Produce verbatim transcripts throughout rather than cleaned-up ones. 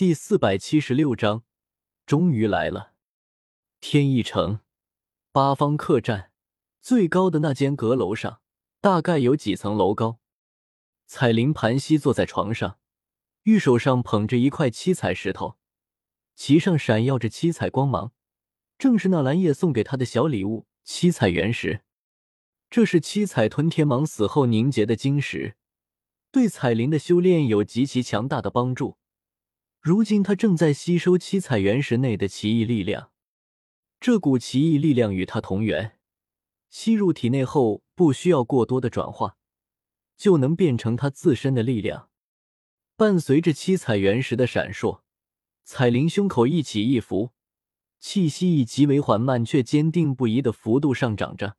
第四百七十六章，终于来了。天一城八方客栈最高的那间阁楼上，大概有几层楼高。彩铃盘膝坐在床上，玉手上捧着一块七彩石头，其上闪耀着七彩光芒，正是那蓝叶送给她的小礼物——七彩原石。这是七彩吞天蟒死后凝结的晶石，对彩铃的修炼有极其强大的帮助。如今他正在吸收七彩原石内的奇异力量，这股奇异力量与他同源，吸入体内后不需要过多的转化，就能变成他自身的力量。伴随着七彩原石的闪烁，彩铃胸口一起一伏，气息以极为缓慢却坚定不移的幅度上涨着。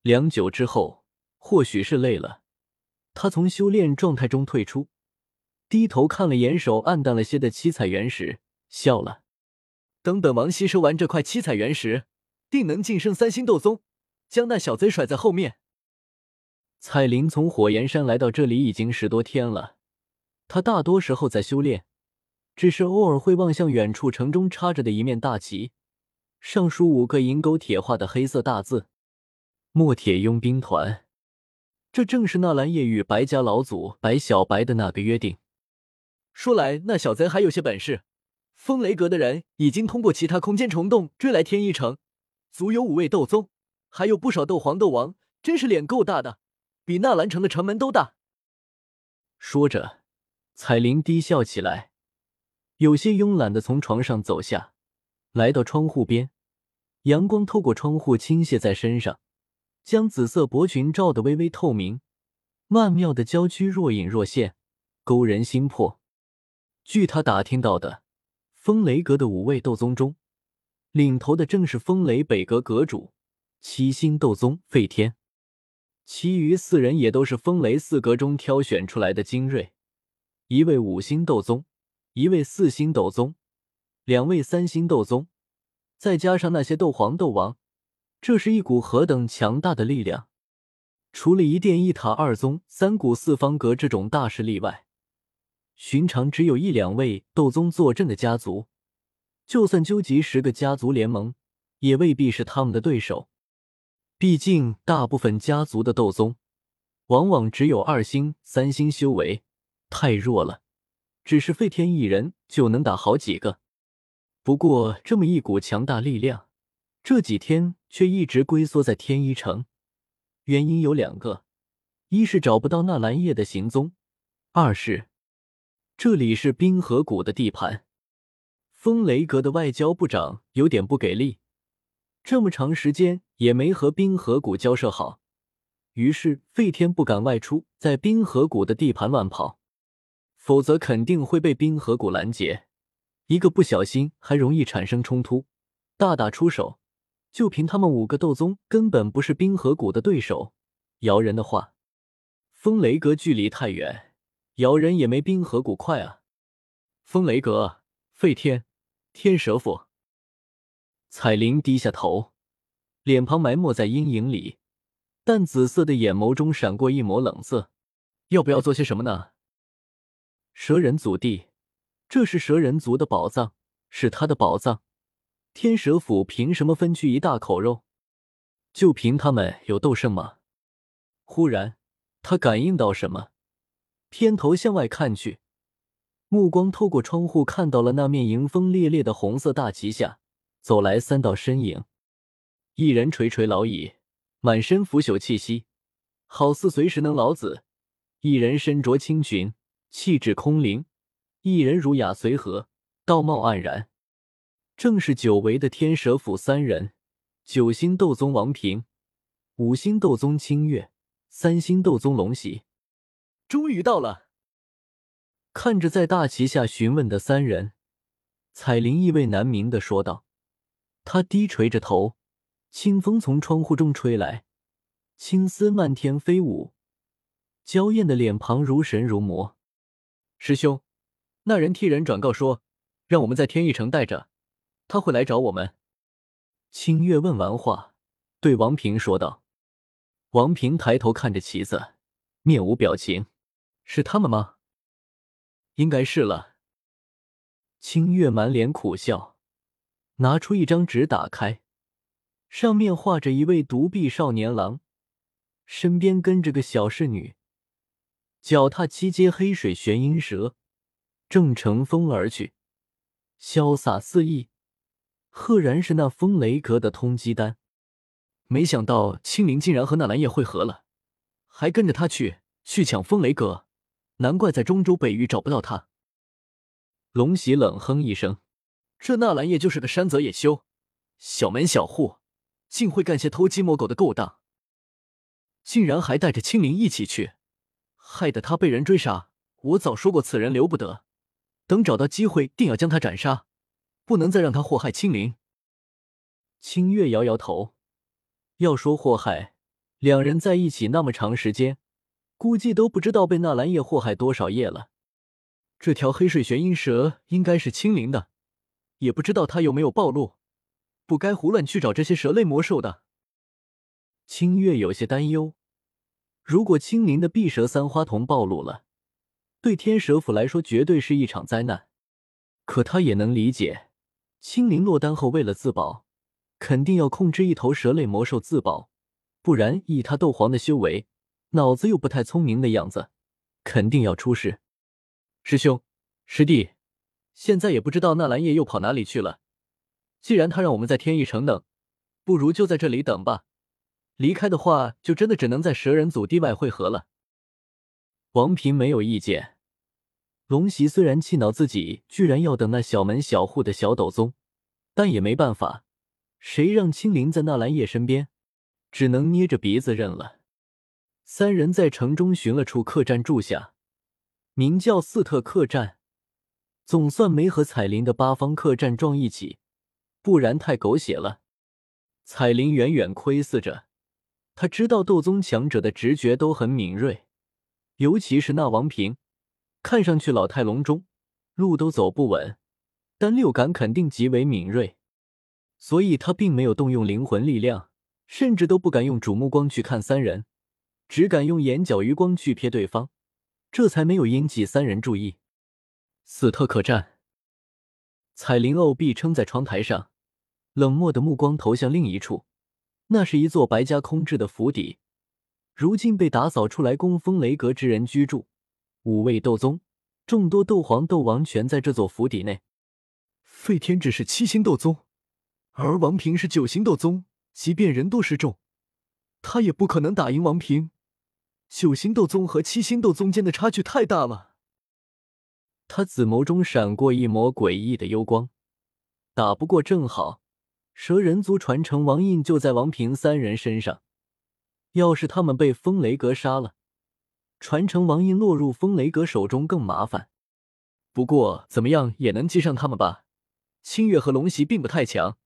良久之后，或许是累了，他从修炼状态中退出，低头看了眼手暗淡了些的七彩原石，笑了。等本王吸收完这块七彩原石，定能晋升三星斗宗，将那小贼甩在后面。彩铃从火焰山来到这里已经十多天了，她大多时候在修炼，只是偶尔会望向远处城中插着的一面大旗，上书五个银钩铁画的黑色大字：墨铁佣兵团。这正是纳兰叶与白家老祖白小白的那个约定。说来那小贼还有些本事，风雷阁的人已经通过其他空间虫洞追来天一城，足有五位斗宗，还有不少斗皇斗王，真是脸够大的，比纳兰城的城门都大。说着，彩铃低笑起来，有些慵懒地从床上走下来，到窗户边，阳光透过窗户倾泻在身上，将紫色薄裙照得微微透明，曼妙的娇躯若隐若现，勾人心魄。据他打听到的，风雷阁的五位斗宗中，领头的正是风雷北阁阁主七星斗宗费天，其余四人也都是风雷四阁中挑选出来的精锐，一位五星斗宗，一位四星斗宗，两位三星斗宗，再加上那些斗皇斗王，这是一股何等强大的力量！除了一殿一塔二宗三股四方阁这种大势力外，寻常只有一两位斗宗坐镇的家族，就算纠集十个家族联盟，也未必是他们的对手。毕竟大部分家族的斗宗往往只有二星三星修为，太弱了，只是费天一人就能打好几个。不过这么一股强大力量，这几天却一直龟缩在天一城，原因有两个：一是找不到纳兰叶的行踪，二是这里是冰河谷的地盘。风雷阁的外交部长有点不给力，这么长时间也没和冰河谷交涉好，于是费天不敢外出在冰河谷的地盘乱跑，否则肯定会被冰河谷拦截，一个不小心还容易产生冲突，大打出手，就凭他们五个斗宗根本不是冰河谷的对手。姚人的话，风雷阁距离太远，姚人也没冰河谷快啊。风雷阁，费天，天蛇府。彩铃低下头，脸庞埋没在阴影里，淡紫色的眼眸中闪过一抹冷色。要不要做些什么呢？蛇人祖地，这是蛇人族的宝藏，是他的宝藏，天蛇府凭什么分去一大口肉？就凭他们有斗圣吗？忽然他感应到什么，偏头向外看去，目光透过窗户看到了那面迎风烈烈的红色大旗下走来三道身影，一人垂垂老矣，满身腐朽气息，好似随时能老子；一人身着青裙，气质空灵；一人儒雅随和，道貌岸然。正是久违的天蛇府三人：九星斗宗王平，五星斗宗清月，三星斗宗龙喜。终于到了。看着在大旗下询问的三人，彩铃意味难明地说道。她低垂着头，清风从窗户中吹来，青丝漫天飞舞，娇艳的脸庞如神如魔。师兄，那人替人转告说，让我们在天一城待着，他会来找我们。清月问完话，对王平说道。王平抬头看着旗子，面无表情。是他们吗？应该是了。清月满脸苦笑，拿出一张纸打开，上面画着一位独臂少年郎，身边跟着个小侍女，脚踏七阶黑水玄阴蛇，正乘风而去，潇洒肆意，赫然是那风雷阁的通缉单。没想到青灵竟然和那蓝叶会合了，还跟着他去去抢风雷阁，难怪在中州北域找不到他。龙喜冷哼一声，这纳兰叶就是个山泽野修，小门小户，竟会干些偷鸡摸狗的勾当，竟然还带着青灵一起去，害得他被人追杀。我早说过此人留不得，等找到机会定要将他斩杀，不能再让他祸害青灵。清月摇摇头，要说祸害，两人在一起那么长时间，估计都不知道被纳兰叶祸害多少夜了。这条黑水玄阴蛇应该是青灵的，也不知道他有没有暴露，不该胡乱去找这些蛇类魔兽的。清月有些担忧，如果青灵的碧蛇三花瞳暴露了，对天蛇府来说绝对是一场灾难。可他也能理解，青灵落单后为了自保，肯定要控制一头蛇类魔兽自保，不然以他斗皇的修为，脑子又不太聪明的样子，肯定要出事。师兄，师弟，现在也不知道纳兰叶又跑哪里去了。既然他让我们在天翼城等，不如就在这里等吧。离开的话，就真的只能在蛇人祖地外会合了。王平没有意见。龙席虽然气恼自己居然要等那小门小户的小斗宗，但也没办法，谁让青灵在纳兰叶身边，只能捏着鼻子认了。三人在城中寻了处客栈住下。名叫四特客栈，总算没和彩铃的八方客栈撞一起，不然太狗血了。彩铃远远窥视着，他知道斗宗强者的直觉都很敏锐，尤其是那王平，看上去老态龙钟，路都走不稳，但六感肯定极为敏锐，所以他并没有动用灵魂力量，甚至都不敢用主目光去看三人，只敢用眼角余光去瞥对方。这才没有引起三人注意。死特客栈，彩铃傲臂撑在窗台上，冷漠的目光投向另一处，那是一座白家空置的府邸，如今被打扫出来供风雷阁之人居住。五位斗宗，众多斗皇斗王全在这座府邸内。费天只是七星斗宗，而王平是九星斗宗，即便人多势众，他也不可能打赢王平。九星斗宗和七星斗宗间的差距太大了。他紫眸中闪过一抹诡异的幽光，打不过正好，蛇人族传承王印就在王平三人身上，要是他们被风雷阁杀了，传承王印落入风雷阁手中更麻烦。不过怎么样也能击上他们吧，清月和龙席并不太强，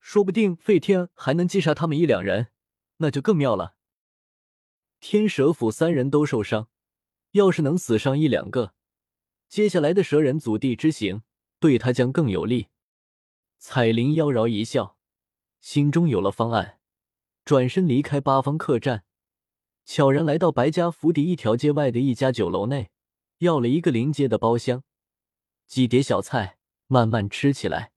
说不定费天还能击杀他们一两人，那就更妙了。天蛇府三人都受伤，要是能死上一两个，接下来的蛇人祖地之行对他将更有利。彩铃妖娆一笑，心中有了方案，转身离开八方客栈，悄然来到白家府邸一条街外的一家酒楼内，要了一个临街的包厢，几碟小菜慢慢吃起来。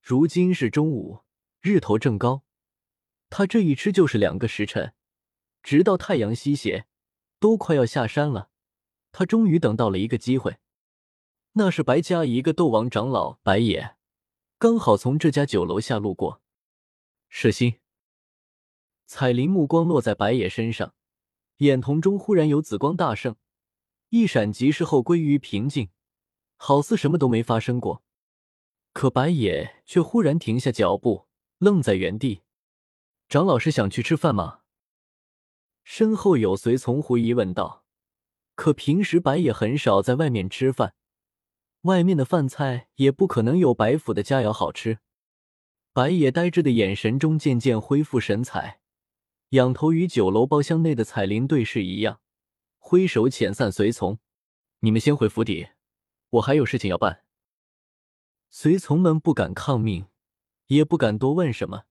如今是中午，日头正高，他这一吃就是两个时辰，直到太阳西斜，都快要下山了，他终于等到了一个机会。那是白家一个斗王长老白野，刚好从这家酒楼下路过。是心。彩铃目光落在白野身上，眼瞳中忽然有紫光大盛，一闪即逝后归于平静，好似什么都没发生过。可白野却忽然停下脚步，愣在原地。长老是想去吃饭吗？身后有随从狐疑问道，可平时白也很少在外面吃饭，外面的饭菜也不可能有白府的佳肴好吃。白也呆滞的眼神中渐渐恢复神采，仰头与酒楼包厢内的彩铃对视一样，挥手遣散随从，你们先回府邸，我还有事情要办。随从们不敢抗命，也不敢多问什么，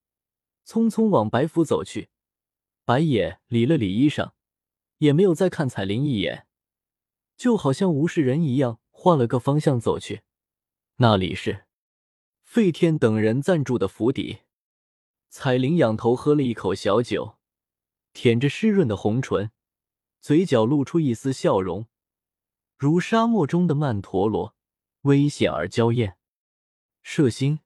匆匆往白府走去。白野理了理衣裳，也没有再看彩铃一眼，就好像无事人一样，换了个方向走去。那里是费天等人暂住的府邸。彩铃仰头喝了一口小酒，舔着湿润的红唇，嘴角露出一丝笑容，如沙漠中的曼陀罗，危险而娇艳。摄心，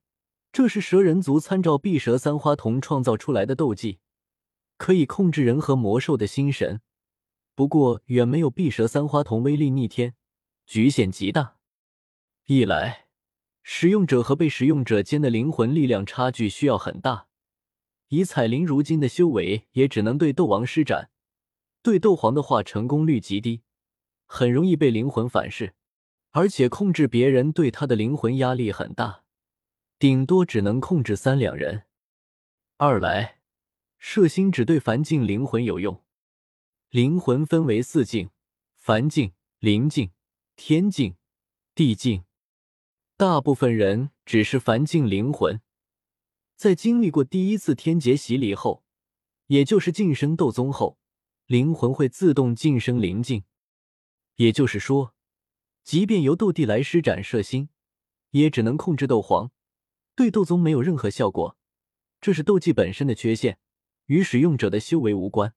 这是蛇人族参照碧蛇三花瞳创造出来的斗技，可以控制人和魔兽的心神，不过远没有碧蛇三花瞳威力逆天，局限极大。一来，使用者和被使用者间的灵魂力量差距需要很大，以彩铃如今的修为也只能对斗王施展，对斗皇的话成功率极低，很容易被灵魂反噬，而且控制别人对他的灵魂压力很大，顶多只能控制三两人。二来，摄心只对凡境灵魂有用。灵魂分为四境：凡境、灵境、天境、地境。大部分人只是凡境灵魂，在经历过第一次天劫洗礼后，也就是晋升斗宗后，灵魂会自动晋升灵境。也就是说，即便由斗帝来施展摄心，也只能控制斗皇，对斗宗没有任何效果。这是斗技本身的缺陷，与使用者的修为无关。